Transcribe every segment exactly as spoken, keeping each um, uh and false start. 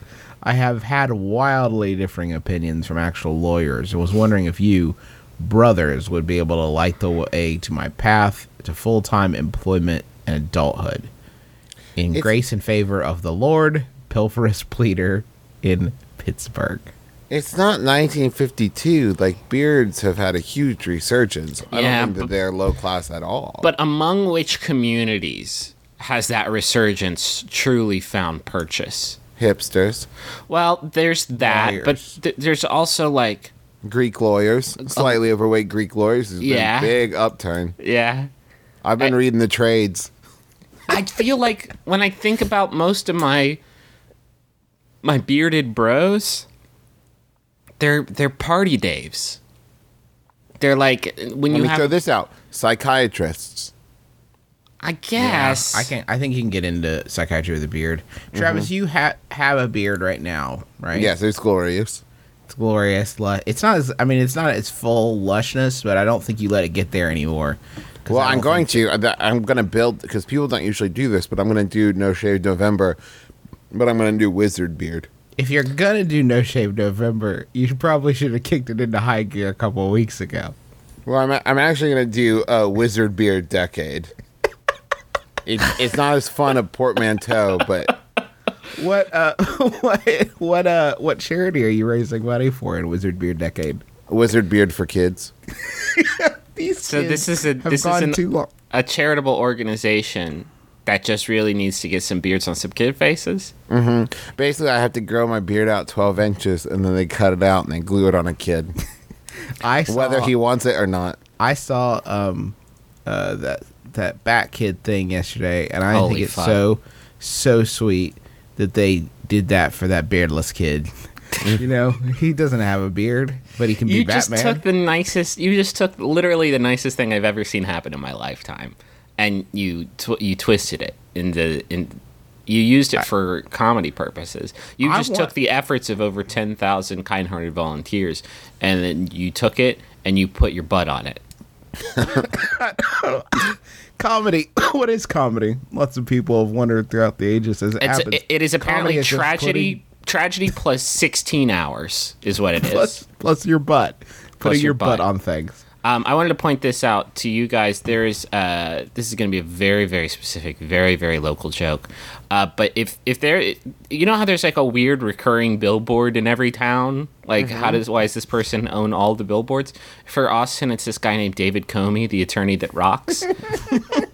I have had wildly differing opinions from actual lawyers. I was wondering if you, brothers, would be able to light the way to my path to full-time employment and adulthood. In it's, grace and favor of the Lord, pilferous pleader in Pittsburgh. It's not nineteen fifty-two. Like, beards have had a huge resurgence. I yeah, don't think but, that they're low class at all. But among which communities has that resurgence truly found purchase? Hipsters. Well, there's that, lawyers. but th- there's also like Greek lawyers. Slightly uh, overweight Greek lawyers has yeah. been a big upturn. Yeah, I've been I, reading the trades. I feel like when I think about most of my my bearded bros, they're they're party Daves. They're like when Let you me have, throw this out psychiatrists. I guess. Yeah, I can. I think you can get into psychiatry with a beard. Travis, mm-hmm. you ha- have a beard right now, right? Yes, it's glorious. It's glorious. It's not as, I mean, it's not its full lushness, but I don't think you let it get there anymore. Well, I'm going to. I'm going to build, because people don't usually do this, but I'm going to do No Shave November, but I'm going to do Wizard Beard. If you're going to do No Shave November, you probably should have kicked it into high gear a couple of weeks ago. Well, I'm, I'm actually going to do a Wizard Beard Decade. It's, it's not as fun a portmanteau, but what uh, what what uh, what charity are you raising money for in Wizard Beard Decade? Wizard Beard for kids. These so kids this is a this is an, a charitable organization that just really needs to get some beards on some kid faces. Mm-hmm. Basically, I have to grow my beard out twelve inches, and then they cut it out and they glue it on a kid. I saw, whether he wants it or not. I saw um uh, that. that Bat Kid thing yesterday, and I Holy think it's fuck. so so sweet that they did that for that beardless kid. You know, he doesn't have a beard, but he can be you Batman. You just took the nicest. You just took literally the nicest thing I've ever seen happen in my lifetime, and you tw- you twisted it in the in. You used it for comedy purposes. You just want- took the efforts of over ten thousand kind-hearted volunteers, and then you took it and you put your butt on it. Comedy. What is comedy? Lots of people have wondered throughout the ages. As it, happens. It, it is apparently is tragedy. Putting... Tragedy plus sixteen hours is what it is. Plus, plus your butt. Plus Putting your, your butt. butt on things. Um, I wanted to point this out to you guys. There is. Uh, this is going to be a very, very specific, very, very local joke. Uh, but if if there, you know how there's like a weird recurring billboard in every town. Like, mm-hmm. how does why does this person own all the billboards? For Austin, it's this guy named David Komie, the attorney that rocks.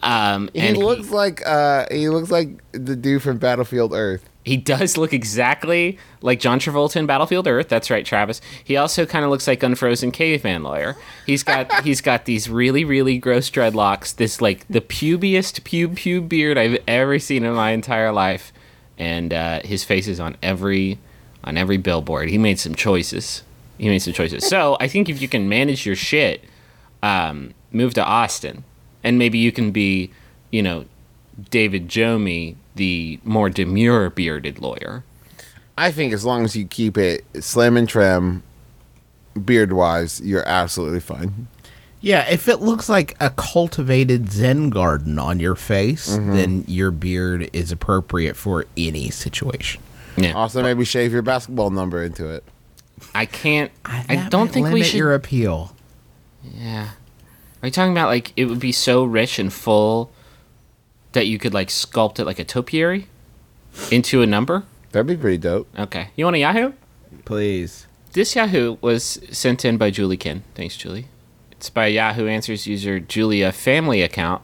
um, he and looks he, like uh, he looks like the dude from Battlefield Earth. He does look exactly like John Travolta in Battlefield Earth. That's right, Travis. He also kind of looks like Unfrozen Caveman Lawyer. He's got he's got these really, really gross dreadlocks. This, like, the pubiest pube pube beard I've ever seen in my entire life. And uh, his face is on every on every billboard. He made some choices. He made some choices. So I think if you can manage your shit, um, move to Austin. And maybe you can be, you know, David Jomey, the more demure bearded lawyer. I think as long as you keep it slim and trim, beard wise, you're absolutely fine. Yeah, if it looks like a cultivated Zen garden on your face, mm-hmm. then your beard is appropriate for any situation. Yeah. Also, maybe shave your basketball number into it. I can't. I, I don't think we should. Your appeal. Yeah. Are you talking about like it would be so rich and full that you could like sculpt it like a topiary into a number? That'd be pretty dope. Okay. You want a Yahoo? Please. This Yahoo was sent in by Julie Kin. Thanks, Julie. It's by Yahoo Answers user Julia Family Account.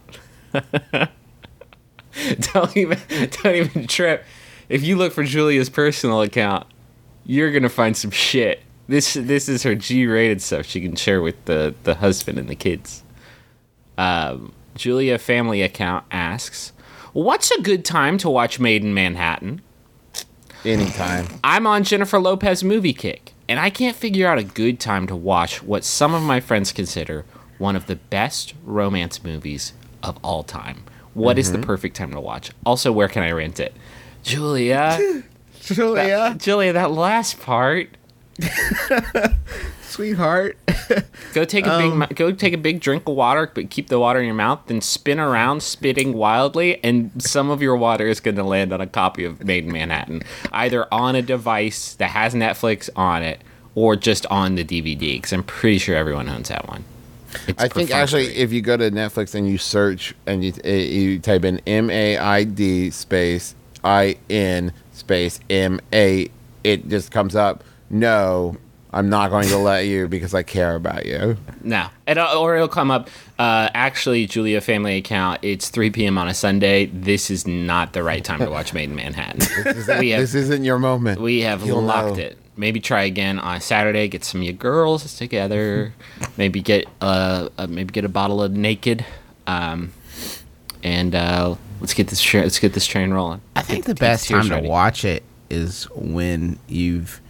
don't even don't even trip. If you look for Julia's personal account, you're gonna find some shit. This this is her G-rated stuff she can share with the, the husband and the kids. Um, Julia Family Account asks, what's a good time to watch Maid in Manhattan? Anytime. I'm on Jennifer Lopez movie kick, and I can't figure out a good time to watch what some of my friends consider one of the best romance movies of all time. What mm-hmm. is the perfect time to watch? Also, where can I rent it? Julia. Julia. That, Julia, that last part. Sweetheart. Go take a um, big go take a big drink of water, but keep the water in your mouth, then spin around spitting wildly, and some of your water is going to land on a copy of Maid in Manhattan, either on a device that has Netflix on it or just on the D V D, cuz I'm pretty sure everyone owns that one. It's I think actually if you go to Netflix and you search and you, you type in M A I D space I N space M A, it just comes up. No, I'm not going to let you because I care about you. No. It, or it'll come up. Uh, actually, Julia Family Account, it's three p.m. on a Sunday. This is not the right time to watch Maid in Manhattan. This, is that, have, this isn't your moment. We have You'll locked know. It. Maybe try again on Saturday. Get some of your girls together. maybe get uh, uh, maybe get a bottle of Naked, um, and uh, let's get this tra- let's get this train rolling. I think get the best time ready. to watch it is when you've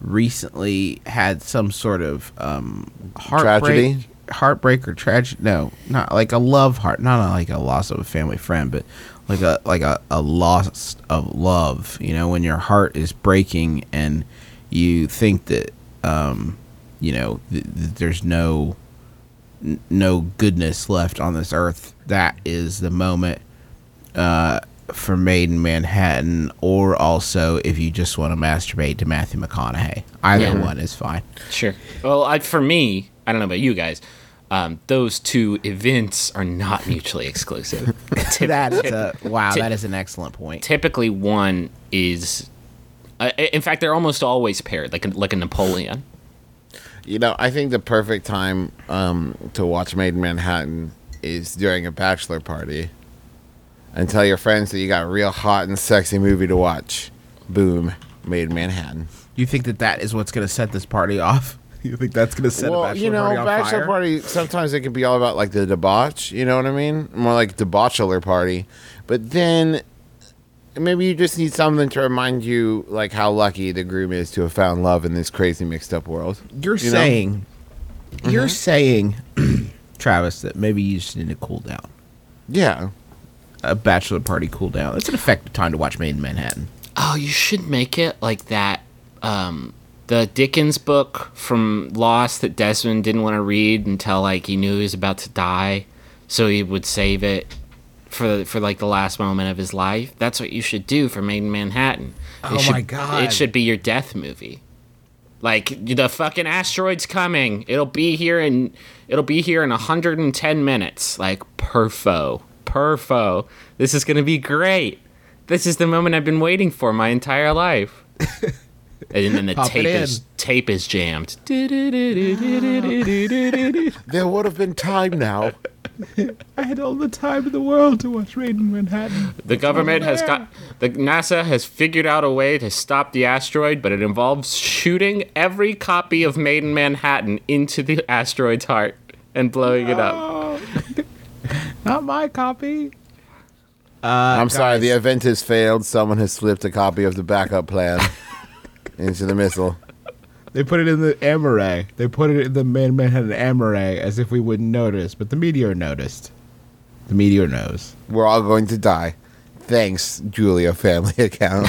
recently had some sort of um, heartbreak, tragedy, heartbreak or tragedy. No, not like a love heart, not like a loss of a family friend, but like a like a, a loss of love. You know, when your heart is breaking and you think that, um, you know, th- th- there's no n- no goodness left on this earth. That is the moment uh, for Maid in Manhattan, or also if you just want to masturbate to Matthew McConaughey. Either yeah. one is fine. Sure. Well, I, for me, I don't know about you guys, um, those two events are not mutually exclusive. Tip- that is a, wow, tip- that is an excellent point. Typically one is... Uh, in fact, they're almost always paired, like a, like a Napoleon. You know, I think the perfect time um, to watch Maid in Manhattan is during a bachelor party, and tell your friends that you got a real hot and sexy movie to watch. Boom, Maid in Manhattan. You think that that is what's going to set this party off? You think that's going to set well, a bachelor you know, party on fire? Well, you know, bachelor party, sometimes it can be all about like the debauch, you know what I mean? More like debauchular party. But then... maybe you just need something to remind you, like, how lucky the groom is to have found love in this crazy mixed-up world. You're you know? saying, mm-hmm. you're saying, Travis, that maybe you just need to cool down. Yeah. A bachelor party cool down. It's an effective time to watch Maid in Manhattan. Oh, you should make it like that, um, the Dickens book from Lost that Desmond didn't want to read until, like, he knew he was about to die, so he would save it. For for like the last moment of his life, that's what you should do for Maid in Manhattan. Oh should, my god! It should be your death movie. Like the fucking asteroid's coming. It'll be here in it'll be here in one hundred ten minutes. Like perfo, perfo. This is gonna be great. This is the moment I've been waiting for my entire life. And then the Pop tape is tape is jammed. There would have been time now. I had all the time in the world to watch Maid in Manhattan. The government has got, the NASA has figured out a way to stop the asteroid, but it involves shooting every copy of Maid in Manhattan into the asteroid's heart and blowing no. it up. Not my copy. Uh, I'm guys. sorry, the event has failed. Someone has slipped a copy of the backup plan into the missile. They put it in the amaray. They put it in the Maid in Manhattan amaray as if we wouldn't notice, but the meteor noticed. The meteor knows. We're all going to die. Thanks, Julia Family Account.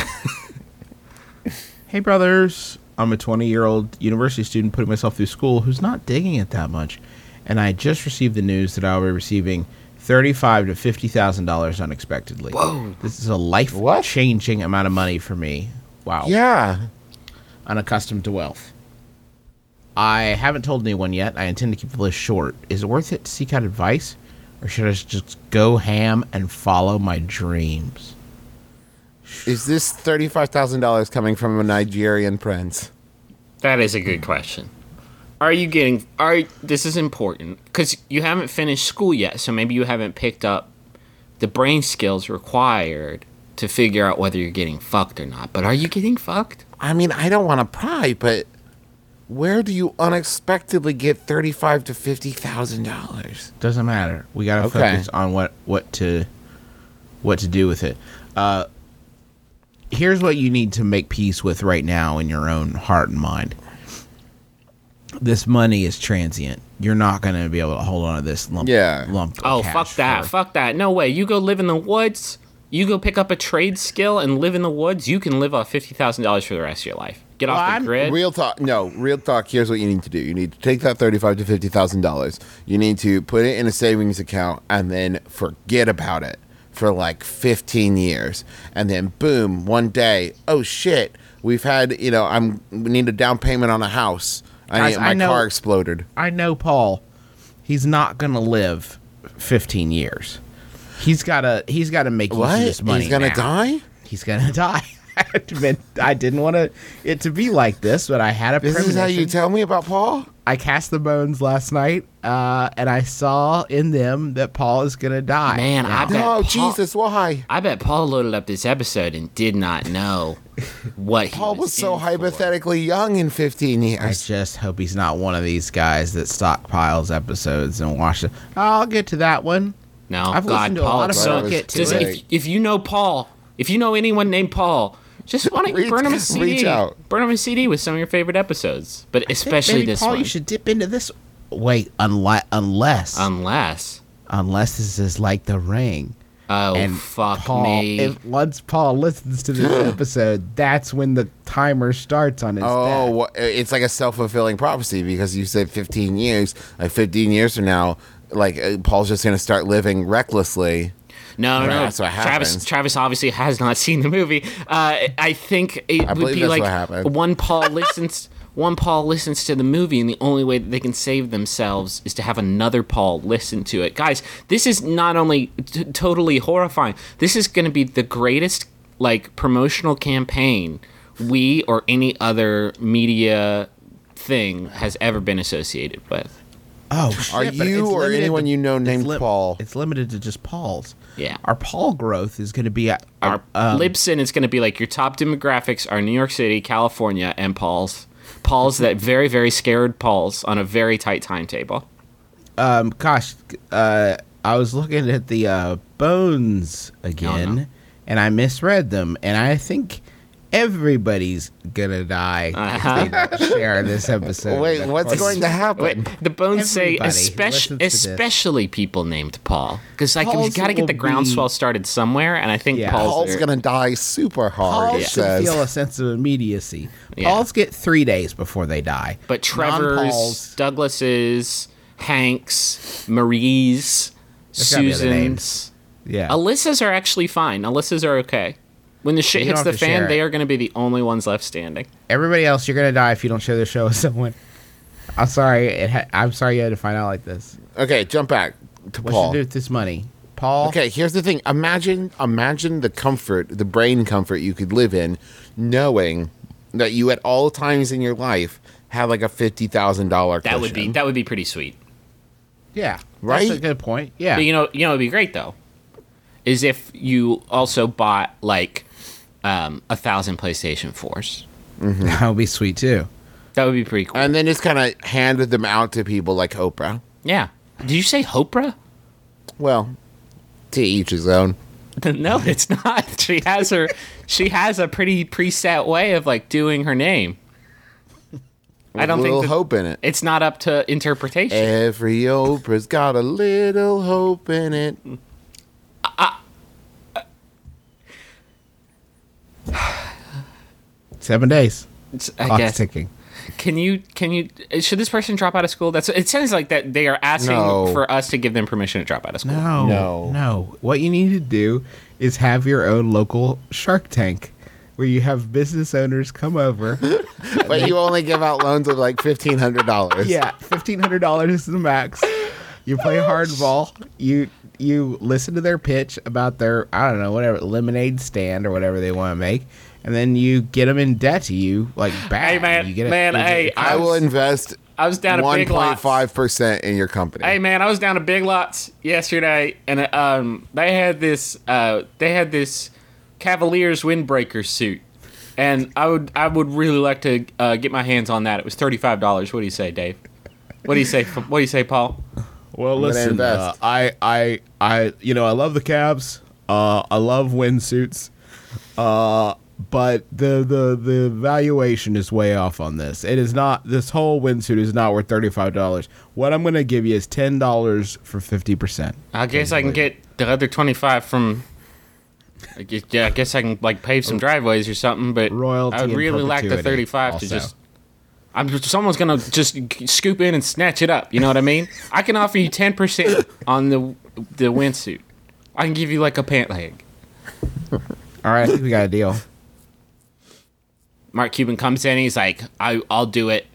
Hey, brothers. I'm a twenty-year-old university student putting myself through school who's not digging it that much, and I just received the news that I'll be receiving thirty-five thousand dollars to fifty thousand dollars unexpectedly. Whoa. This is a life-changing what? amount of money for me. Wow. Yeah. Unaccustomed to wealth. I haven't told anyone yet. I intend to keep the list short. Is it worth it to seek out advice? Or should I just go ham and follow my dreams? Is this thirty-five thousand dollars coming from a Nigerian prince? That is a good question. Are you getting... Are This is important. Because you haven't finished school yet, so maybe you haven't picked up the brain skills required to figure out whether you're getting fucked or not. But are you getting fucked? I mean, I don't want to pry, but... Where do you unexpectedly get thirty-five to fifty thousand dollars? Doesn't matter. We gotta okay. focus on what, what to what to do with it. Uh, here's what you need to make peace with right now in your own heart and mind. This money is transient. You're not gonna be able to hold on to this lump. Yeah. Lump. Oh, fuck that. For... Fuck that. No way. You go live in the woods. You go pick up a trade skill and live in the woods. You can live off fifty thousand dollars for the rest of your life. Get well, off the I'm, grid. Real talk. No, real talk. Here's what you need to do. You need to take that thirty-five to fifty thousand dollars. You need to put it in a savings account and then forget about it for like fifteen years. And then boom, one day, oh shit, we've had you know I'm we need a down payment on a house. I Guys, need, my I know, car exploded. I know Paul. He's not gonna live fifteen years. He's gotta. He's gotta make what? use of this money. He's gonna now. die. He's gonna die. I didn't want to, it to be like this, but I had a. This premonition. Is how you tell me about Paul. I cast the bones last night, uh, and I saw in them that Paul is gonna die. Man, now. I bet. Oh Paul, Jesus, why? I bet Paul loaded up this episode and did not know what he Paul was, was so in hypothetically for. young in fifteen years. I just hope he's not one of these guys that stockpiles episodes and watches. I'll get to that one. No, I've God, listened to Paul, a lot of so does, if, if you know Paul, if you know anyone named Paul, just why don't you burn him a C D? Reach out. Burn him a C D with some of your favorite episodes, but I especially think maybe this Paul, one. Paul, you should dip into this. Wait, unless unless unless unless this is like The Ring. Oh and fuck Paul, me! If once Paul listens to this episode, that's when the timer starts on his. Oh, well, it's like a self-fulfilling prophecy because you said fifteen years. Like fifteen years from now. Like uh, Paul's just gonna start living recklessly. No, no, no. That's what happens. Travis, Travis obviously has not seen the movie. Uh, I think it I would be like one Paul listens. One Paul listens to the movie, and the only way that they can save themselves is to have another Paul listen to it. Guys, this is not only t- totally horrifying. This is gonna be the greatest like promotional campaign we or any other media thing has ever been associated with. Oh, shit, are you or anyone to, you know named it's li- Paul? It's limited to just Pauls. Yeah. Our Paul growth is going to be... At, our um, Libsyn is going to be like your top demographics are New York City, California, and Pauls. Pauls that very, very scared Pauls on a very tight timetable. Um, gosh, uh, I was looking at the uh, bones again, oh, no. and I misread them, and I think... Everybody's gonna die uh-huh. if they don't share this episode. Wait, what's going to happen? Wait, the bones Everybody say, especially, especially people named Paul, because like we gotta get the groundswell be... started somewhere, and I think yeah. Paul's, Paul's are... gonna die super hard. Paul yeah. should feel a sense of immediacy. Yeah. Pauls get three days before they die, but Trevor's, Non-Paul's, Douglas's, Hank's, Marie's, Susan's, yeah, Alyssa's are actually fine. Alyssa's are okay. When the shit hits the fan, they are going to be the only ones left standing. Everybody else, you're going to die if you don't share the show with someone. I'm sorry. It ha- I'm sorry you had to find out like this. Okay, jump back to Paul. What should you do with this money, Paul? Okay, here's the thing. Imagine, imagine the comfort, the brain comfort you could live in, knowing that you at all times in your life have like a fifty thousand dollar cushion. That would be that would be pretty sweet. Yeah. Right. That's a good point. Yeah. But you know, you know, it'd be great though, is if you also bought like. Um, a thousand PlayStation fours. Mm-hmm. That would be sweet too. That would be pretty cool. And then just kind of handed them out to people like Oprah. Yeah. Did you say Oprah? Well, to each his own. No, it's not. She has her. She has a pretty preset way of like doing her name. I don't think. A little hope in it. It's not up to interpretation. Every Oprah's got a little hope in it. I. Seven days. It's, I Clock's guess. Ticking. Can you? Can you? Should this person drop out of school? That's. It sounds like that they are asking no. for us to give them permission to drop out of school. No, no, no. What you need to do is have your own local Shark Tank, where you have business owners come over, but you only give out loans of like fifteen hundred dollars. Yeah, fifteen hundred dollars is the max. You play hardball. You. You listen to their pitch about their, I don't know, whatever, lemonade stand or whatever they want to make, and then you get them in debt to you, like, bad. Hey, man, you get man, a, you hey. Get I, I will invest I was down one point five percent in your company. Hey, man, I was down to Big Lots yesterday, and um, they had this, uh, they had this Cavaliers windbreaker suit, And I would I would really like to uh, get my hands on that. It was thirty-five dollars. What do you say, Dave? What do you say, What do you say, Paul? Well, I'm listen, uh, I, I, I, you know, I love the Cavs. Uh, I love windsuits. Uh, but the, the, the valuation is way off on this. It is not, this whole windsuit is not worth thirty-five dollars. What I'm going to give you is ten dollars for fifty percent. I guess I can get the other twenty-five from... I guess, yeah, I guess I can like pave some driveways or something, but royalty I would really like the thirty-five also. to just. I'm just, someone's gonna just scoop in and snatch it up. You know what I mean? I can offer you ten percent on the the windsuit. I can give you like a pant leg. All right, I think we got a deal. Mark Cuban comes in. And he's like, I, I'll do it.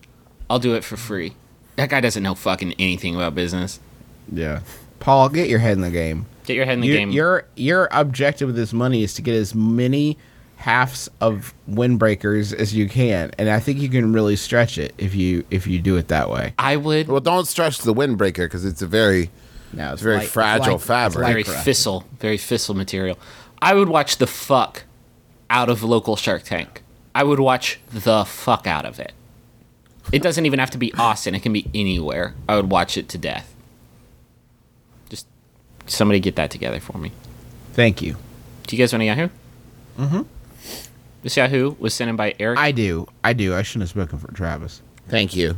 I'll do it for free. That guy doesn't know fucking anything about business. Yeah, Paul, get your head in the game. Get your head in the you, game. Your your objective with this money is to get as many halves of windbreakers as you can, and I think you can really stretch it if you if you do it that way. I would. Well, don't stretch the windbreaker because it's a very no, it's very like, fragile it's like, fabric, it's like very fissile, very fissile material. I would watch the fuck out of local Shark Tank. I would watch the fuck out of it. It doesn't even have to be Austin. It can be anywhere. I would watch it to death. Somebody get that together for me. Thank you. Do you guys want a Yahoo? Mm-hmm. This Yahoo was sent in by Eric. I do. I do. I shouldn't have spoken for Travis. Thank you.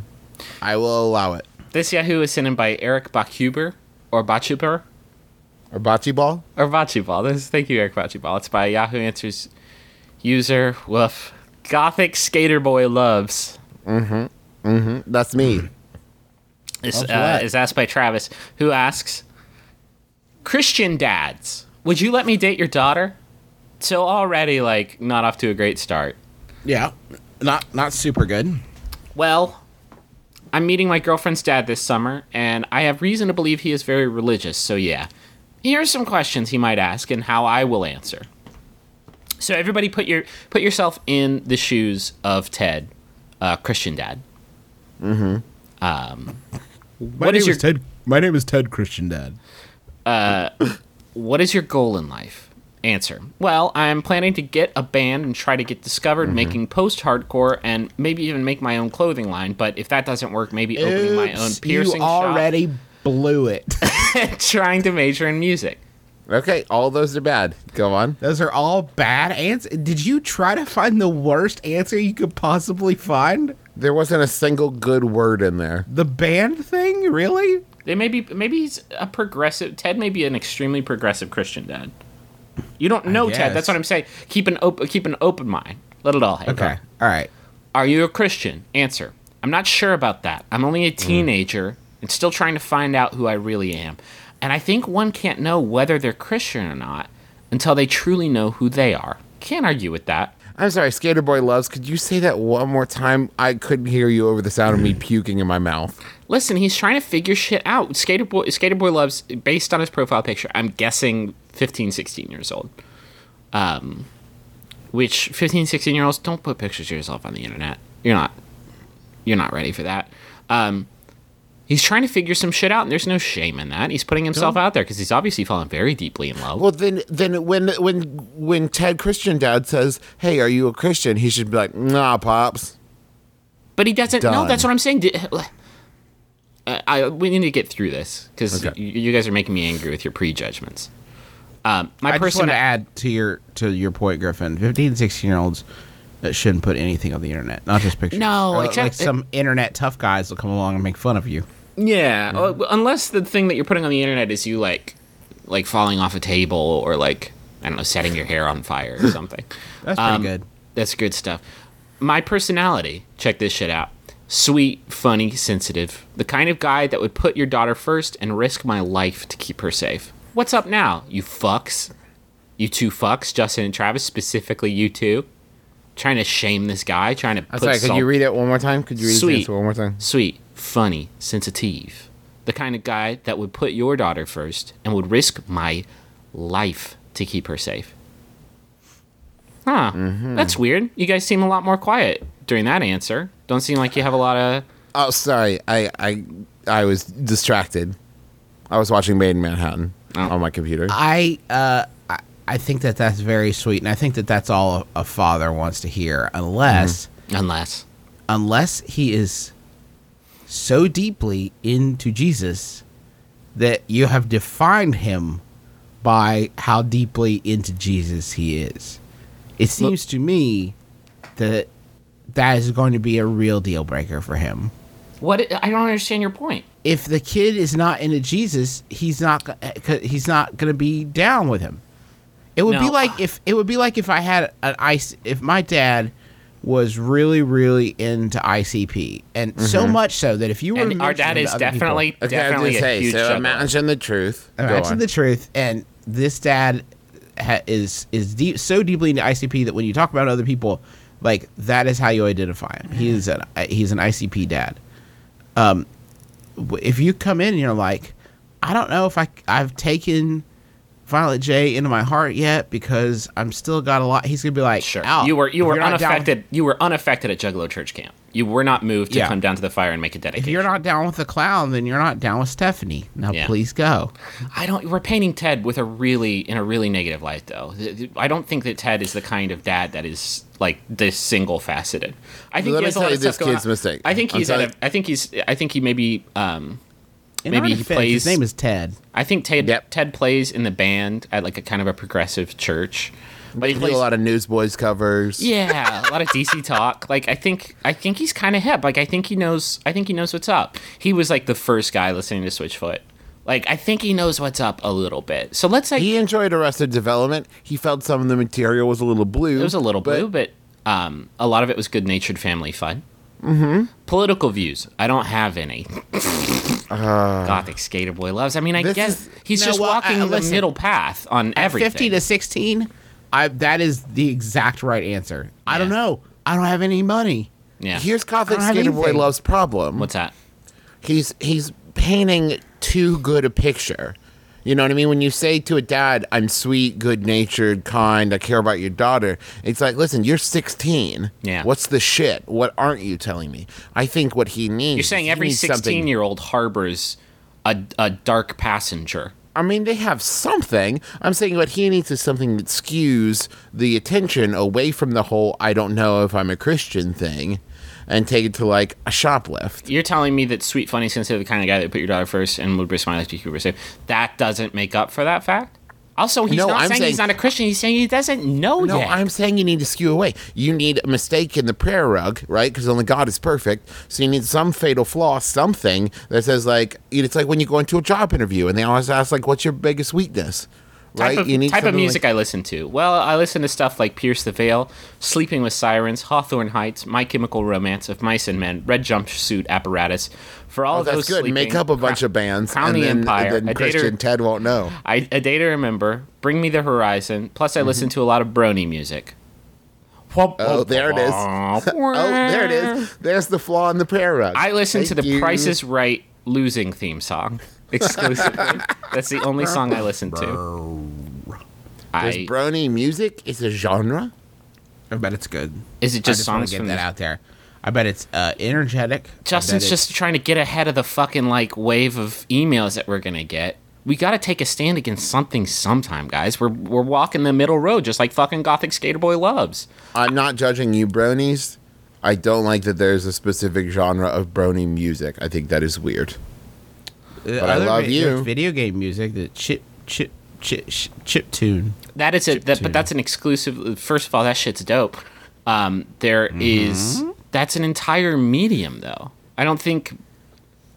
I will allow it. This Yahoo is sent in by Eric Bachhuber or Bachhuber. Or Bachiball? Or Bachiball. This is, thank you, Eric Bachiball. It's by Yahoo Answers user, woof. Gothic Skater Boy Loves. Mm-hmm. Mm-hmm. That's me. This uh, is asked by Travis, who asks... Christian dads, would you let me date your daughter? So already, like, not off to a great start. Yeah, not not super good. Well, I'm meeting my girlfriend's dad this summer, and I have reason to believe he is very religious, so yeah. Here are some questions he might ask and how I will answer. So everybody put your put yourself in the shoes of Ted, uh, Christian dad. Mm-hmm. Um, my, what name is your... is Ted, my name is Ted Christian Dad. Uh, what is your goal in life? Answer. Well, I'm planning to get a band and try to get discovered, mm-hmm. making post-hardcore, and maybe even make my own clothing line. But if that doesn't work, maybe Oops, opening my own piercing shop. You already shop. blew it. Trying to major in music. Okay, all those are bad. Go on. Those are all bad answers? Did you try to find the worst answer you could possibly find? There wasn't a single good word in there. The band thing? Really? They may be, maybe he's a progressive... Ted may be an extremely progressive Christian dad. You don't know, Ted. That's what I'm saying. Keep an, op- keep an open mind. Let it all hang Okay, up. All right. Are you a Christian? Answer. I'm not sure about that. I'm only a teenager mm. and still trying to find out who I really am. And I think one can't know whether they're Christian or not until they truly know who they are. Can't argue with that. I'm sorry, Skater Boy Loves, could you say that one more time? I couldn't hear you over the sound of me puking in my mouth. Listen, he's trying to figure shit out. Skater Boy, Skater Boy Loves, based on his profile picture, I'm guessing fifteen, sixteen years old. Um, which fifteen, sixteen year olds, don't put pictures of yourself on the internet. You're not, you're not ready for that. Um, He's trying to figure some shit out, and there's no shame in that. He's putting himself no. out there because he's obviously fallen very deeply in love. Well, then, then when when when Ted Christian Dad says, "Hey, are you a Christian?" he should be like, "Nah, pops." But he doesn't. Done. No, that's what I'm saying. I, I we need to get through this because okay. you guys are making me angry with your prejudgments. Um, my I person- just want to add to your to your point, Griffin. fifteen, sixteen year olds. That shouldn't put anything on the internet, not just pictures. No, or, exactly. Like some internet tough guys will come along and make fun of you. Yeah, mm-hmm. Unless the thing that you're putting on the internet is you like, like falling off a table or like I don't know, setting your hair on fire or something. That's pretty um, good. That's good stuff. My personality. Check this shit out. Sweet, funny, sensitive. The kind of guy that would put your daughter first and risk my life to keep her safe. What's up now, you fucks? You two fucks, Justin and Travis, specifically you two. Trying to shame this guy, trying to put I'm sorry, salt. Could you read it one more time? Could you read Sweet, this one more time? Sweet, funny, sensitive. The kind of guy that would put your daughter first and would risk my life to keep her safe. Huh. Mm-hmm. That's weird. You guys seem a lot more quiet during that answer. Don't seem like you have a lot of... Oh, sorry. I I, I was distracted. I was watching Maid in Manhattan oh. on my computer. I, uh... I think that that's very sweet, and I think that that's all a, a father wants to hear, unless mm-hmm. unless unless he is so deeply into Jesus that you have defined him by how deeply into Jesus he is. It seems Look, to me that that is going to be a real deal breaker for him. What? I don't understand your point. If the kid is not into Jesus, he's not he's not going to be down with him. It would no. be like if it would be like if I had an ice if my dad was really really into I C P and mm-hmm. so much so that if you were and our dad is definitely people, definitely okay, a huge so imagine the truth. Imagine the truth, and this dad ha- is is deep so deeply into I C P that when you talk about other people, like that is how you identify him. He is an he's an I C P dad. Um, if you come in and you're like, I don't know if I, I've taken Violet J into my heart yet because I'm still got a lot. He's going to be like, sure. Ow, you were you were unaffected. With- you were unaffected at Juggalo Church Camp. You were not moved to yeah. come down to the fire and make a dedication. If you're not down with the clown, then you're not down with Stephanie. Now, yeah. please go. I don't. We're painting Ted with a really in a really negative light, though. I don't think that Ted is the kind of dad that is like this single faceted. I think he's this kid's on. mistake. I think he's. At a, I think he's. I think he maybe. Um, In Maybe he defense, plays. His name is Ted. I think Ted. Yep. Ted plays in the band at like a kind of a progressive church. But he, he plays a lot of Newsboys covers. Yeah, a lot of D C Talk. Like I think, I think he's kind of hip. Like I think he knows. I think he knows what's up. He was like the first guy listening to Switchfoot. Like I think he knows what's up a little bit. So let's say he enjoyed Arrested Development. He felt some of the material was a little blue. It was a little but, blue, but um, a lot of it was good-natured family fun. Mm-hmm. Political views. I don't have any. Uh, Gothic skater boy loves. I mean, I guess is, he's no, just well, walking I, listen, the middle path on everything. At fifteen to sixteen, I, that is the exact right answer. Yeah. I don't know. I don't have any money. Yeah. Here's Gothic skater boy loves problem. What's that? He's he's painting too good a picture. You know what I mean? When you say to a dad, I'm sweet, good-natured, kind, I care about your daughter, it's like, listen, you're sixteen. Yeah. What's the shit? What aren't you telling me? I think what he needs... You're saying every sixteen-year-old something... harbors a, a dark passenger. I mean, they have something. I'm saying what he needs is something that skews the attention away from the whole I don't know if I'm a Christian thing and take it to, like, a shoplift. You're telling me that sweet, funny, sensitive, the kind of guy that would put your daughter first and would respond like you were saying, that doesn't make up for that fact? Also, he's no, not saying, saying he's not a Christian. He's saying he doesn't know no, yet. No, I'm saying you need to skew away. You need a mistake in the prayer rug, right? Because only God is perfect. So you need some fatal flaw, something that says, like, it's like when you go into a job interview and they always ask, like, what's your biggest weakness? Right? Type of, you need type of music like- I listen to. Well, I listen to stuff like Pierce the Veil, Sleeping with Sirens, Hawthorne Heights, My Chemical Romance, Of Mice and Men, Red Jumpsuit Apparatus. For all oh, that's those good. Sleeping, make up a bunch Crown, of bands, County and then, Empire, and then Christian to, Ted won't know. I, A Day to Remember, Bring Me the Horizon. Plus, I mm-hmm. listen to a lot of brony music. Oh, there it is. Oh, there it is. There's the flaw in the prayer rug. I listen Thank to the you. Price is Right losing theme song. Exclusively. That's the only song I listen to. I, Is brony music? Is a genre? I bet it's good. Is it just, I just songs? Get from that the... out there. I bet it's uh, energetic. Justin's just trying to get ahead of the fucking like wave of emails that we're gonna get. We gotta take a stand against something sometime, guys. We're we're walking the middle road, just like fucking Gothic Skater Boy loves. I'm not judging you, bronies. I don't like that there's a specific genre of brony music. I think that is weird. But I love vi- you. Video game music, the chip, chip, chip, chip tune. That is it. That, but that's an exclusive. First of all, that shit's dope. Um, there mm-hmm. is. That's an entire medium, though. I don't think.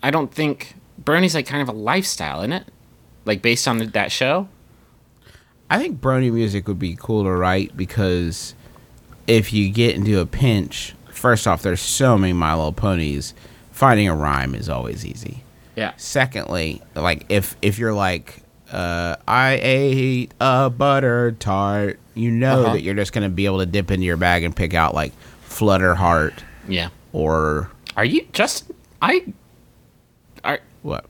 I don't think brony's like kind of a lifestyle, isn't it? Like based on that show. I think brony music would be cool to write because if you get into a pinch, first off, there's so many My Little Ponies. Finding a rhyme is always easy. Yeah. Secondly, like if if you're like, uh, I ate a butter tart, you know uh-huh. that you're just gonna be able to dip into your bag and pick out like Flutter Heart. Yeah. Or are you just I? Are what?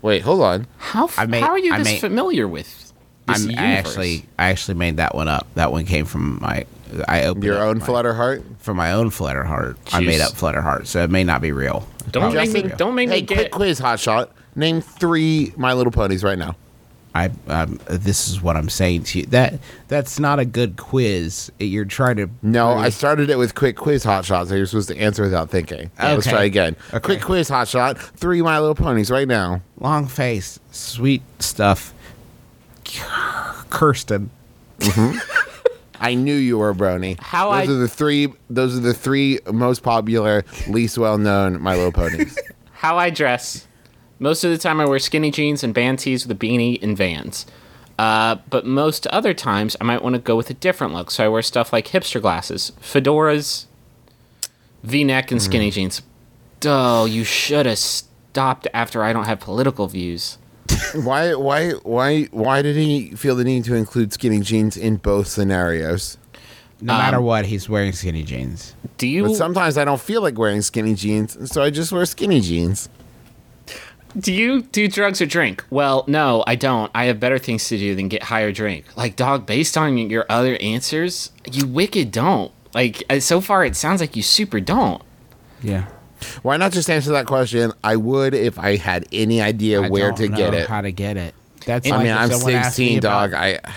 Wait, hold on. How f- made, how are you I this made, familiar with? This I'm universe? actually I actually made that one up. That one came from my I opened your own my, Flutter Heart from my own Flutter Heart. Jeez. I made up Flutter Heart, so it may not be real. Don't Probably make me. Real. Don't make hey, me get. Quick quiz, hotshot. Name three My Little Ponies right now. I um, this is what I'm saying to you. That that's not a good quiz. You're trying to no. Really... I started it with quick quiz hot shots. So you're supposed to answer without thinking. Okay. Let's try again. Okay. Quick quiz hot shot. Three My Little Ponies right now. Long face, sweet stuff. Kirsten. Mm-hmm. I knew you were a brony. How those I... are the three. Those are the three most popular, least well known My Little Ponies. How I dress. Most of the time I wear skinny jeans and band tees with a beanie and Vans. Uh, but most other times I might want to go with a different look, so I wear stuff like hipster glasses, fedoras, V-neck, and skinny mm. jeans. Oh, you should have stopped after I don't have political views. Why why why why did he feel the need to include skinny jeans in both scenarios? No um, matter what, he's wearing skinny jeans. Do you? But sometimes I don't feel like wearing skinny jeans, so I just wear skinny jeans. Do you do drugs or drink? Well, no, I don't. I have better things to do than get high or drink. Like, dog, based on your other answers, you wicked don't. Like, so far, it sounds like you super don't. Yeah. Why not just answer that question? I would if I had any idea I where to get it. How to get it? That's. I like mean, I'm sixteen, dog. About, I.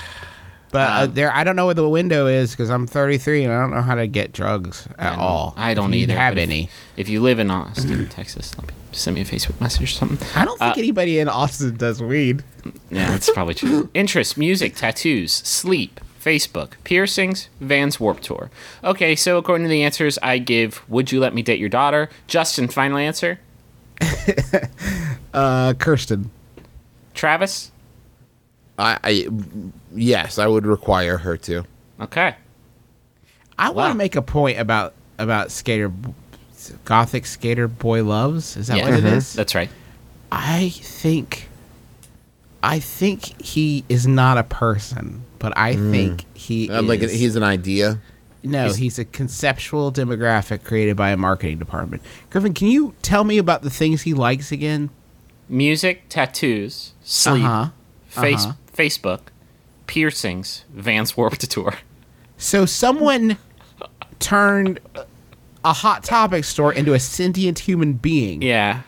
But um, uh, there, I don't know what the window is because I'm thirty-three and I don't know how to get drugs at I all. I don't either. Have any? If, if you live in Austin, Texas, let me. Send me a Facebook message or something. I don't think uh, anybody in Austin does weed. Yeah, that's probably true. Interests, music, tattoos, sleep, Facebook, piercings, Vans Warped Tour. Okay, so according to the answers I give, would you let me date your daughter? Justin, final answer? uh, Kirsten. Travis? I, I Yes, I would require her to. Okay. I wow. want to make a point about, about skater... Gothic skater boy loves? Is that yeah. what it is? That's right. I think I think he is not a person, but I mm. think he uh, is... Like a, he's an idea? No, he's, he's a conceptual demographic created by a marketing department. Griffin, can you tell me about the things he likes again? Music, tattoos, sleep, uh-huh. face, uh-huh. Facebook, piercings, Vans Warped Tour. So someone turned... a Hot Topic store into a sentient human being. Yeah.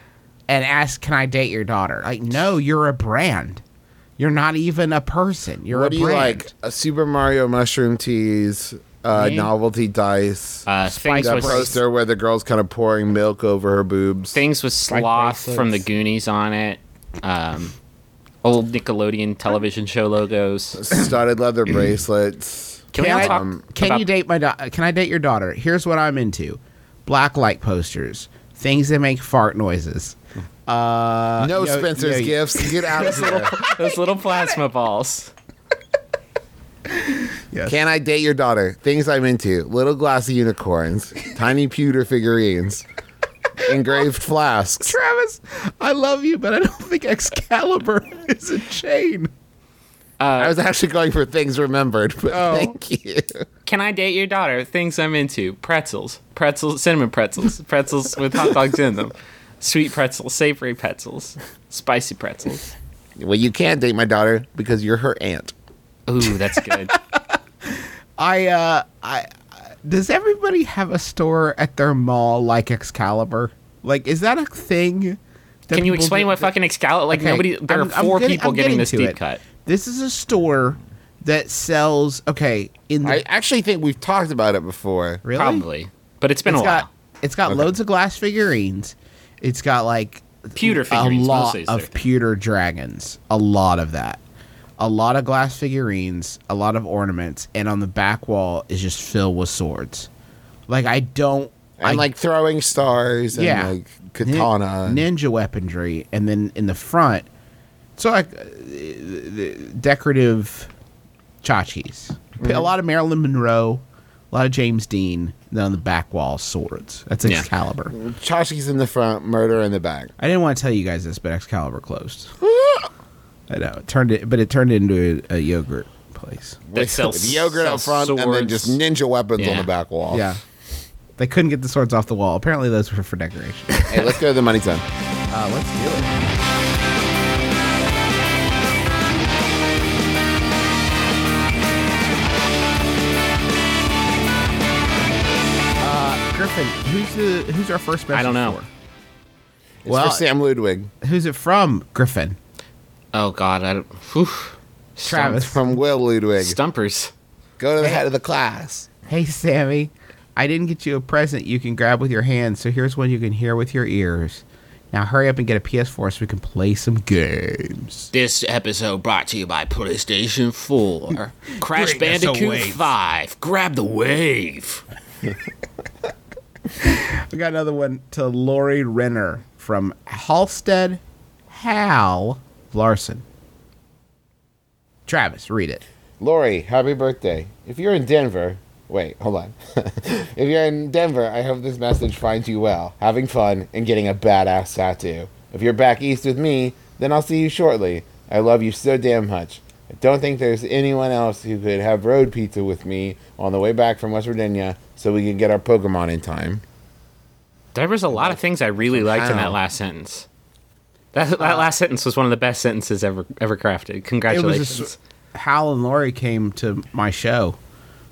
And ask, can I date your daughter? Like, no, you're a brand. You're not even a person. You're what a brand. What do you like? A Super Mario mushroom teas, uh, novelty dice, uh, things that poster where the girl's kind of pouring milk over her boobs. Things with sloth like from the Goonies on it. Um, old Nickelodeon television show logos. Studded leather bracelets. Can, can, I, talk um, can you date my da- Can I date your daughter? Here's what I'm into: black light posters, things that make fart noises. Uh, no, you know, Spencer's you know, gifts. Get out of here. Those little plasma balls. Yes. Can I date your daughter? Things I'm into: little glassy unicorns, tiny pewter figurines, engraved flasks. Travis, I love you, but I don't think Excalibur is a chain. Uh, I was actually going for things remembered, but oh. thank you. Can I date your daughter? Things I'm into. Pretzels. Pretzels. Cinnamon pretzels. Pretzels with hot dogs in them. Sweet pretzels. Savory pretzels. Spicy pretzels. Well, you can't date my daughter because you're her aunt. Ooh, that's good. I, uh, I, does everybody have a store at their mall like Excalibur? Like, is that a thing? That Can you explain what fucking Excalibur, like okay, nobody, there I'm, are four getting, people I'm getting, getting this deep it. cut. This is a store that sells, okay, in the... I actually think we've talked about it before. Really? Probably. But it's been it's a got, while. It's got okay. loads of glass figurines. It's got, like, pewter figurines, a lot of there. pewter dragons. A lot of that. A lot of glass figurines, a lot of ornaments, and on the back wall is just filled with swords. Like, I don't... And, I, like, throwing stars and, yeah, like, katana. Nin- ninja weaponry. And then in the front... So, like, uh, decorative tchotchkes. Mm-hmm. A lot of Marilyn Monroe, a lot of James Dean, then on the back wall, swords. That's Excalibur. Yeah. Tchotchkes in the front, murder in the back. I didn't want to tell you guys this, but Excalibur closed. I know. It turned it, but it turned into a, a yogurt place. That sells With yogurt sells up front swords. And then just ninja weapons yeah. on the back wall. Yeah. They couldn't get the swords off the wall. Apparently, those were for decoration. Hey, let's go to the money time. Uh, let's do it. Griffin, who's the who's our first message for? I don't know. For? It's well, for Sam Ludwig. Who's it from, Griffin? Oh, God. I don't, whew. Travis. From Will Ludwig. Stumpers. Go to the hey. head of the class. Hey, Sammy. I didn't get you a present you can grab with your hands, so here's one you can hear with your ears. Now hurry up and get a P S four so we can play some games. This episode brought to you by PlayStation four, Crash Bandicoot five, Grab the Wave. We got another one to Lori Renner from Halstead Hal Larson. Travis, read it. Lori, happy birthday. If you're in Denver... Wait, hold on. If you're in Denver, I hope this message finds you well, having fun, and getting a badass tattoo. If you're back east with me, then I'll see you shortly. I love you so damn much. I don't think there's anyone else who could have road pizza with me on the way back from West Virginia so we can get our Pokemon in time. There was a lot of things I really liked wow. in that last sentence. That, that uh, last sentence was one of the best sentences ever ever crafted. Congratulations. It was a, Hal and Lori came to my show.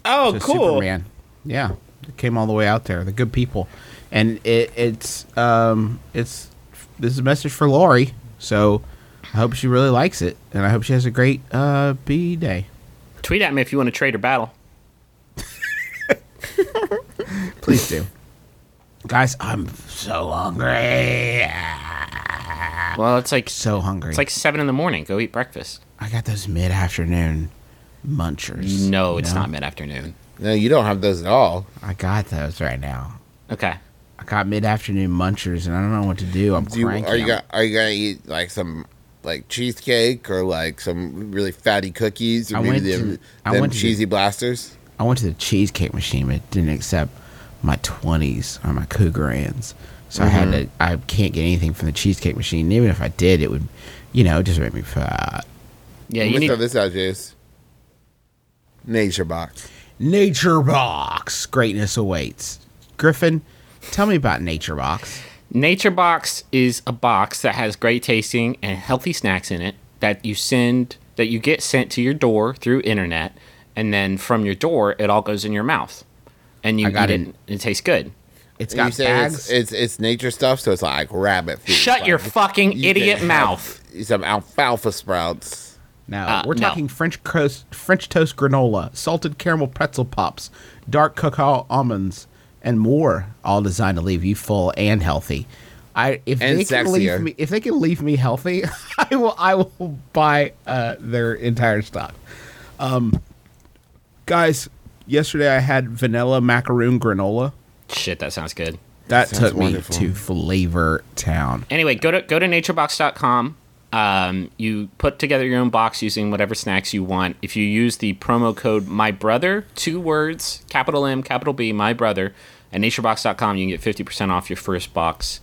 Oh, cool. Superman. Yeah. It came all the way out there. The good people. And it, it's, um, it's, this is a message for Lori. So I hope she really likes it. And I hope she has a great uh, B day. Tweet at me if you want to trade or battle. Please do. Guys, I'm so hungry. Well, it's like, so hungry. It's like seven in the morning. Go eat breakfast. I got those mid-afternoon munchers. No, it's you know? not mid-afternoon. No, you don't have those at all. I got those right now. Okay. I got mid-afternoon munchers, and I don't know what to do. I'm do cranky. You, are you gonna, are you gonna eat like some like cheesecake or like some really fatty cookies? Or I maybe went them, to, I them went cheesy to the, blasters. I went to the cheesecake machine, but it didn't accept my twenties or my Cougarans, so mm-hmm. I had to. I can't get anything from the cheesecake machine. Even if I did, it would, you know, just make me fat. Yeah, you need to throw this out, Jace. Nature Box. Nature Box. Greatness awaits. Griffin, tell me about Nature Box. Nature Box is a box that has great tasting and healthy snacks in it that you send, that you get sent to your door through internet, and then from your door, it all goes in your mouth, and you got eat it. It, it tastes good. It's got bags. It's, it's it's nature stuff, so it's like rabbit food. Shut like, your fucking you idiot mouth. Some alfalfa sprouts. No, uh, we're talking no. French toast, French toast granola, salted caramel pretzel pops, dark cacao almonds, and more, all designed to leave you full and healthy. I if and they can sexier. leave me if they can leave me healthy, I will I will buy uh, their entire stock. Um, guys, yesterday I had vanilla macaroon granola. Shit, that sounds good. That, that took wonderful. me to Flavor Town. Anyway, go to go to nature box dot com. Um, you put together your own box using whatever snacks you want. If you use the promo code MyBrother, two words, capital M, capital B, MyBrother, at nature box dot com, you can get fifty percent off your first box.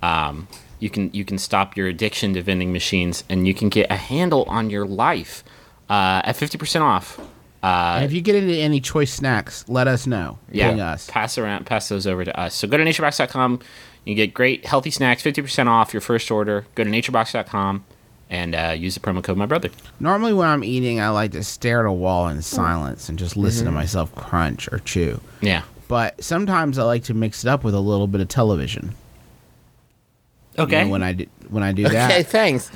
Um, you can you can stop your addiction to vending machines, and you can get a handle on your life uh, at fifty percent off. Uh, and if you get into any choice snacks, let us know. Yeah, us. pass around, pass those over to us. So go to nature box dot com. You get great, healthy snacks, fifty percent off your first order. Go to nature box dot com and uh, use the promo code MyBrother. Normally when I'm eating, I like to stare at a wall in silence and just listen mm-hmm. to myself crunch or chew. Yeah. But sometimes I like to mix it up with a little bit of television. Okay. You know, when I do, when I do okay, that. Okay, thanks.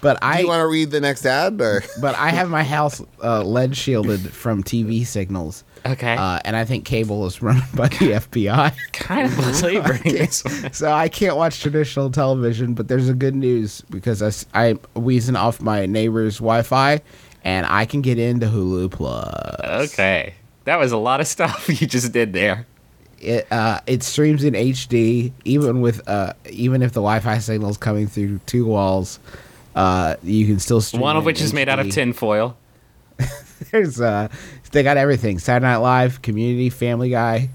But I, do you want to read the next ad? Or? But I have my house uh, lead shielded from T V signals. Okay. Uh, and I think cable is run by the F B I. Kind of belaboring. so, so I can't watch traditional television, but there's a good news because I, I'm wheezing off my neighbor's Wi-Fi, and I can get into Hulu Plus. Okay. That was a lot of stuff you just did there. It uh, it streams in H D, even with uh, even if the Wi-Fi signal is coming through two walls, uh, you can still stream. One of which is H D. Made out of tinfoil. There's uh, they got everything: Saturday Night Live, Community, Family Guy.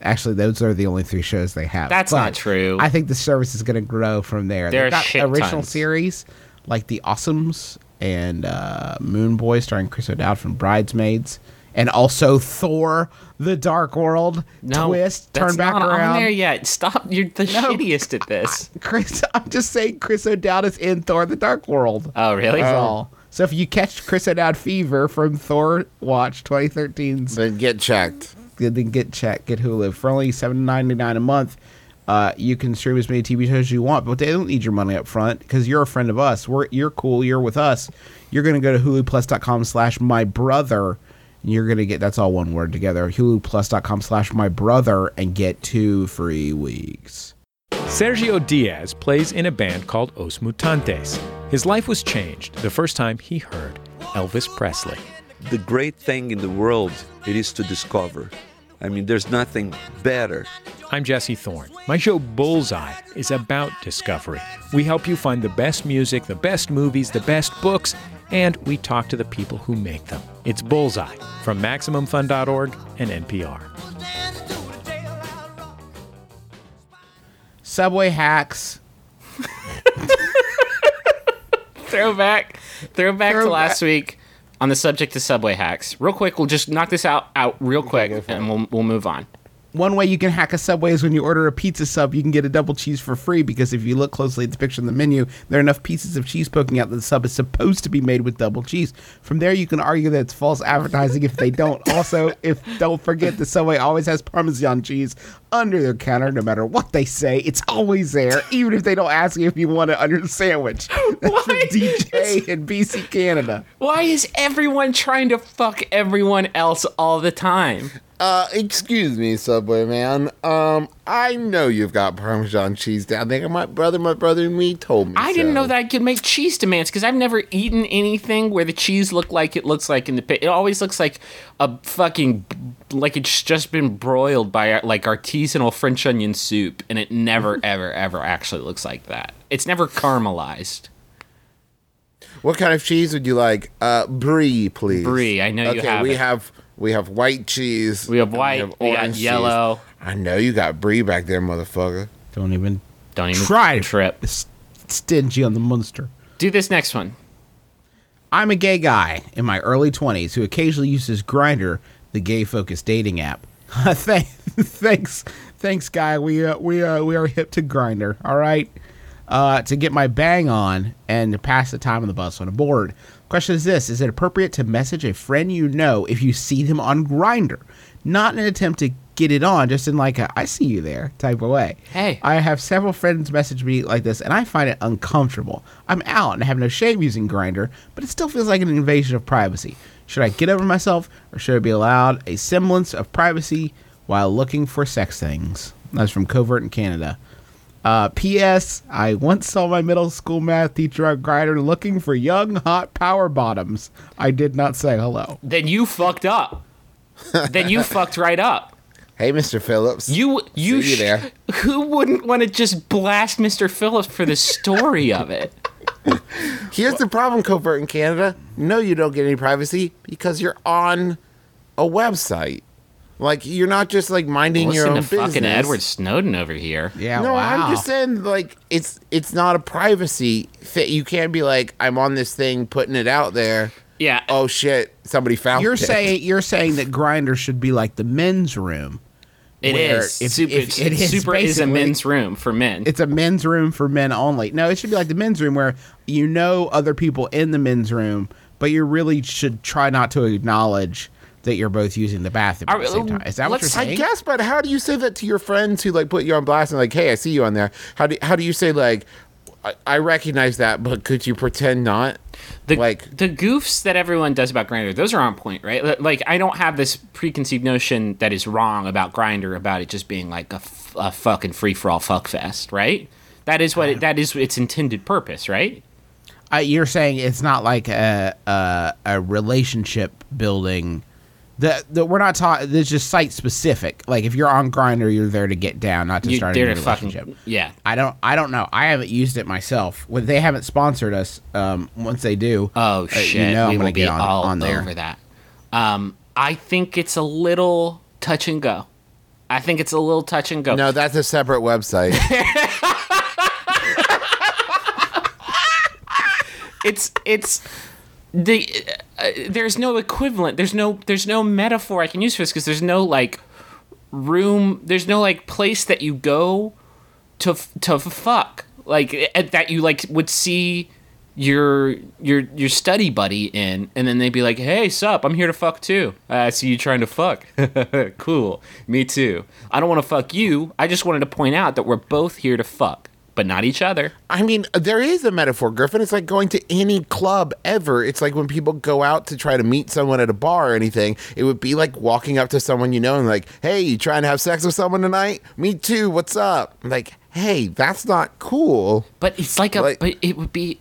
Actually, those are the only three shows they have. That's but not true. I think the service is going to grow from there. There They've are got shit original tons. Series like The Awesomes and uh, Moon Boy, starring Chris O'Dowd from Bridesmaids. And also Thor: The Dark World. No, twist. Turn back around. That's not on there yet. Stop. You're the no, shittiest at this. I, Chris, I'm just saying Chris O'Dowd is in Thor: The Dark World. Oh, really? That's oh. all. So if you catch Chris O'Dowd fever from THORWATCH twenty thirteen's, then get checked. Then get checked. Get Hulu for only seven ninety-nine a month. Uh, you can stream as many T V shows as you want, but they don't need your money up front because you're a friend of us. We're you're cool. You're with us. You're going to go to hulu plus dot com slash my brother. And you're going to get, that's all one word together, hulu plus dot com slash my brother, and get two free weeks. Sergio Diaz plays in a band called Os Mutantes. His life was changed the first time he heard Elvis Presley. The great thing in the world, it is to discover. I mean, there's nothing better. I'm Jesse Thorne. My show Bullseye is about discovery. We help you find the best music, the best movies, the best books, and we talk to the people who make them. It's Bullseye from Maximum Fun dot org and N P R. Subway hacks. Throwback. Throwback to last week. On the subject of Subway hacks, real quick, we'll just knock this out, out real quick, okay, and we'll we'll move on. One way you can hack a Subway is when you order a pizza sub, you can get a double cheese for free, because if you look closely at the picture on the menu, there are enough pieces of cheese poking out that the sub is supposed to be made with double cheese. From there, you can argue that it's false advertising if they don't. Also, if don't forget, the Subway always has Parmesan cheese under their counter, no matter what they say. It's always there, even if they don't ask you if you want it under the sandwich. That's why? From D J in B C, Canada. Why is everyone trying to fuck everyone else all the time? Uh, excuse me, Subway man. Um, I know you've got Parmesan cheese down there. My brother, my brother and me told me I so. didn't know that I could make cheese demands, because I've never eaten anything where the cheese looked like it looks like in the pit. It always looks like a fucking, like it's just been broiled by like artisanal French onion soup, and it never, ever, ever actually looks like that. It's never caramelized. What kind of cheese would you like? Uh, brie, please. Brie, I know okay, you have we it. have... We have white cheese. We have white. We have orange, we got yellow. Cheese. I know you got brie back there, motherfucker. Don't even, don't even try to trip. It's stingy on the Munster. Do this next one. I'm a gay guy in my early twenties who occasionally uses Grindr, the gay-focused dating app. Thanks, thanks, guy. We uh, we uh, we are hip to Grindr. All right, uh, to get my bang on and to pass the time on the bus on a board. Question is this: is it appropriate to message a friend you know if you see them on Grindr? Not in an attempt to get it on, just in like a "I see you there" type of way. Hey, I have several friends message me like this, and I find it uncomfortable. I'm out and I have no shame using Grindr, but it still feels like an invasion of privacy. Should I get over myself, or should I be allowed a semblance of privacy while looking for sex things? That's from Covert in Canada. Uh, P S. I once saw my middle school math teacher on Grindr looking for young, hot power bottoms. I did not say hello. Then you fucked up. Then you fucked right up. Hey, Mister Phillips. You, you, See you sh- there. Who wouldn't want to just blast Mister Phillips for the story of it? Here's the problem, Covert in Canada. No, you don't get any privacy because you're on a website. Like, you're not just, like, minding Listen your own to business. Fucking Edward Snowden over here. Yeah, no, wow. I'm just saying, like, it's it's not a privacy thing. You can't be like, I'm on this thing, putting it out there. Yeah. Oh, shit, somebody found you're it. Saying, you're saying that Grindr should be like the men's room. It is. If, super if it is, super is a men's room for men. It's a men's room for men only. No, it should be like the men's room where you know other people in the men's room, but you really should try not to acknowledge that you're both using the bathroom at the same time. Is that what you're saying? I guess, but how do you say that to your friends who, like, put you on blast and, like, hey, I see you on there? How do how do you say, like, I, I recognize that, but could you pretend not? The, like, the goofs that everyone does about Grindr, those are on point, right? Like, I don't have this preconceived notion that is wrong about Grindr, about it just being, like, a, f- a fucking free-for-all fuckfest, right? That is what it, that is its intended purpose, right? Uh, you're saying it's not like a a, a relationship-building... The, the, we're not talking. It's just site specific. Like if you're on Grindr, you're there to get down, not to you, start a new relationship. Fucking, yeah, I don't. I don't know. I haven't used it myself. When they haven't sponsored us, um, once they do, oh shit, uh, you know we I'm gonna will get be on, all on there. Over that. Um, I think it's a little touch and go. I think it's a little touch and go. No, that's a separate website. it's it's. The uh, there's no equivalent. There's no there's no metaphor I can use for this because there's no like room. There's no like place that you go to to fuck like that you like would see your your your study buddy in, and then they'd be like, hey, sup, I'm here to fuck too. I uh, see you trying to fuck. Cool, me too. I don't want to fuck you. I just wanted to point out that we're both here to fuck, but not each other. I mean, there is a metaphor, Griffin. It's like going to any club ever. It's like when people go out to try to meet someone at a bar or anything, it would be like walking up to someone you know and like, hey, you trying to have sex with someone tonight? Me too, what's up? I'm like, hey, that's not cool. But it's like, like a, but it would be,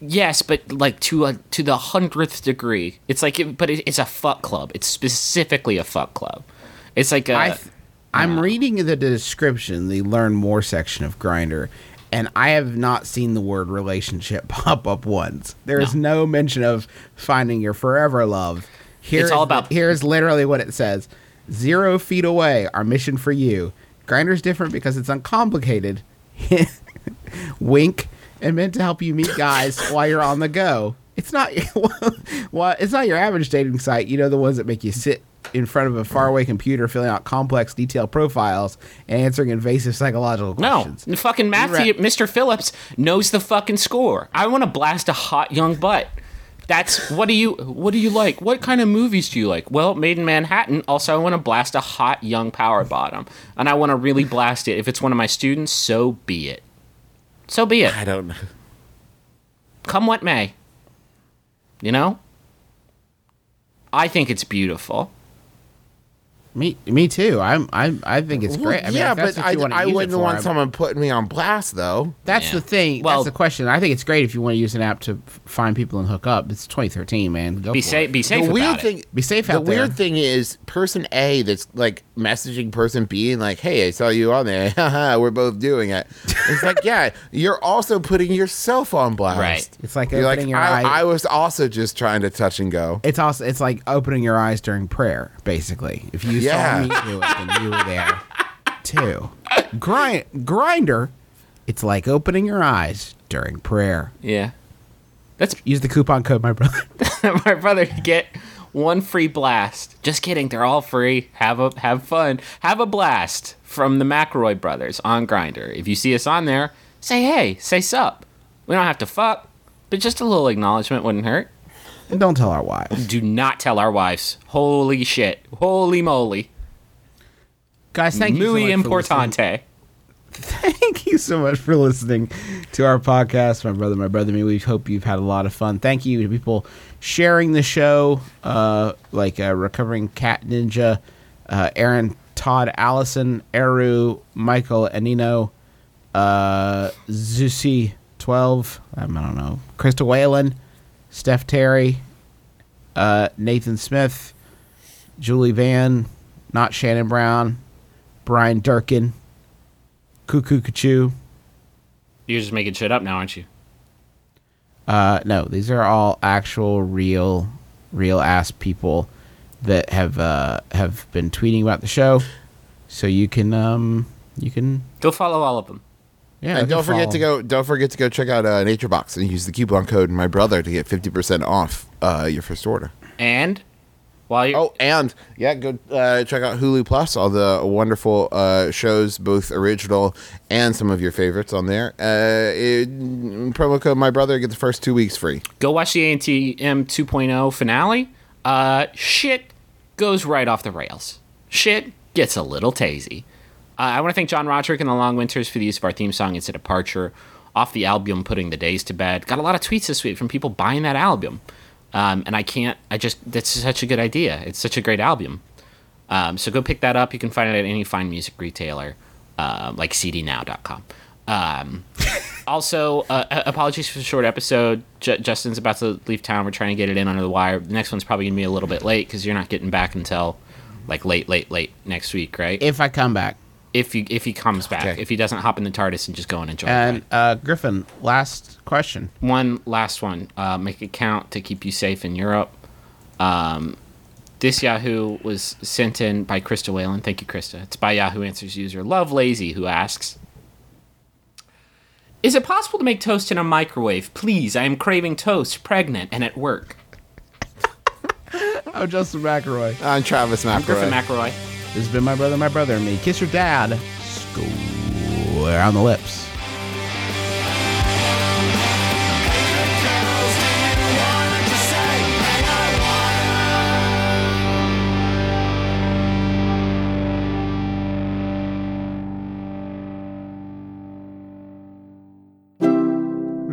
yes, but like to a, to the hundredth degree. It's like, it, but it, it's a fuck club. It's specifically a fuck club. It's like a. I th- I'm uh, reading the description, the learn more section of Grindr, and I have not seen the word relationship pop up once. There is no, no mention of finding your forever love. Here it's all about. The, here's literally what it says. Zero feet away, our mission for you. Grindr's different because it's uncomplicated. Wink. And meant to help you meet guys while you're on the go. It's not well, it's not your average dating site. You know, the ones that make you sit in front of a faraway computer filling out complex, detailed profiles and answering invasive psychological questions. No, fucking Matthew, right. Mister Phillips knows the fucking score. I want to blast a hot young butt. That's, what do you, what do you like? What kind of movies do you like? Well, Maid in Manhattan. Also, I want to blast a hot young power bottom. And I want to really blast it. If it's one of my students, so be it. So be it. I don't know. Come what may. You know? I think it's beautiful. Me me too. I'm I'm I think it's well, great. I mean, yeah, if that's but what you I, want I use wouldn't it for, want I someone putting me on blast though. That's yeah. the thing. Well, that's the question. I think it's great if you want to use an app to find people and hook up. It's twenty thirteen, man. Go be safe be safe the about weird it. Thing, be safe out the there. The weird thing is person A that's like messaging person B and like, "Hey, I saw you on there. Haha, we're both doing it." It's like, "Yeah, you're also putting yourself on blast." Right. It's like you're opening like, your I, eyes. I was also just trying to touch and go. It's also it's like opening your eyes during prayer, basically. If you Yeah. You saw me do it, and you were there, too. Grind, Grindr, it's like opening your eyes during prayer. Yeah. Let's use the coupon code, my brother. My brother, to get one free blast. Just kidding. They're all free. Have a have fun. Have a blast from the McElroy brothers on Grindr. If you see us on there, say hey. Say sup. We don't have to fuck, but just a little acknowledgement wouldn't hurt. And don't tell our wives. Do not tell our wives. Holy shit. Holy moly. Guys, thank you so much for listening. Muy importante. Thank you so much for listening to our podcast, My Brother, My Brother, Me. We hope you've had a lot of fun. Thank you to people sharing the show, uh, like uh, Recovering Cat Ninja, uh, Aaron, Todd, Allison, Eru, Michael, Anino, uh, Zusi twelve, um, I don't know, Crystal Whalen, Steph Terry, uh, Nathan Smith, Julie Van, Not Shannon Brown, Brian Durkin, Cuckoo Cuckoo. You're just making shit up now, aren't you? Uh, no, these are all actual, real, real ass people that have uh, have been tweeting about the show. So you can um, you can go follow all of them. Yeah, and don't forget follow. to go. Don't forget to go check out uh, Nature Box and use the coupon code My Brother to get fifty percent off uh, your first order. And while you oh, and yeah, go uh, check out Hulu Plus. All the wonderful uh, shows, both original and some of your favorites, on there. Uh, it, promo code My Brother, get the first two weeks free. Go watch the A T M two point oh finale. Uh, shit goes right off the rails. Shit gets a little tasty. Uh, I want to thank John Roderick and the Long Winters for the use of our theme song. It's a departure off the album Putting the Days to Bed. Got a lot of tweets this week from people buying that album. Um, and I can't, I just, that's such a good idea. It's such a great album. Um, so go pick that up. You can find it at any fine music retailer, uh, like c d now dot com. Um, also, uh, apologies for the short episode. J- Justin's about to leave town. We're trying to get it in under the wire. The next one's probably going to be a little bit late because you're not getting back until like late, late, late next week, right? If I come back. If he, if he comes back, okay. If he doesn't hop in the TARDIS and just go and enjoy it. And uh, Griffin, last question. One last one. Uh, make it count to keep you safe in Europe. Um, this Yahoo was sent in by Krista Whalen. Thank you, Krista. It's by Yahoo Answers user Love Lazy, who asks, is it possible to make toast in a microwave? Please, I am craving toast, pregnant, and at work. I'm Justin McElroy. I'm Travis McElroy. I'm Griffin McElroy. This has been My Brother, My Brother, and Me. Kiss your dad. Square on the lips.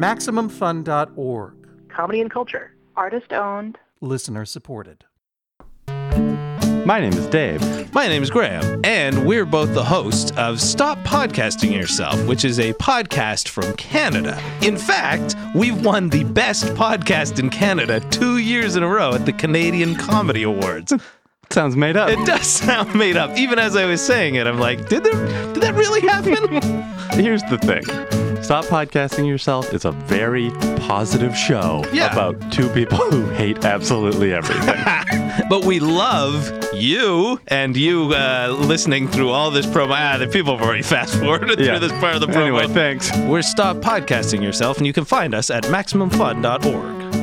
Maximum Fun dot org. Comedy and culture. Artist-owned. Listener-supported. My name is Dave. My name is Graham. And we're both the hosts of Stop Podcasting Yourself, which is a podcast from Canada. In fact, we've won the best podcast in Canada two years in a row at the Canadian Comedy Awards. Sounds made up. It does sound made up. Even as I was saying it, I'm like, did, there, did that really happen? Here's the thing. Stop Podcasting Yourself is a very positive show yeah. about two people who hate absolutely everything. But we love you and you uh, listening through all this promo. Ah, the people have already fast-forwarded yeah. through this part of the promo. Anyway, thanks. We're Stop Podcasting Yourself, and you can find us at Maximum Fun dot org.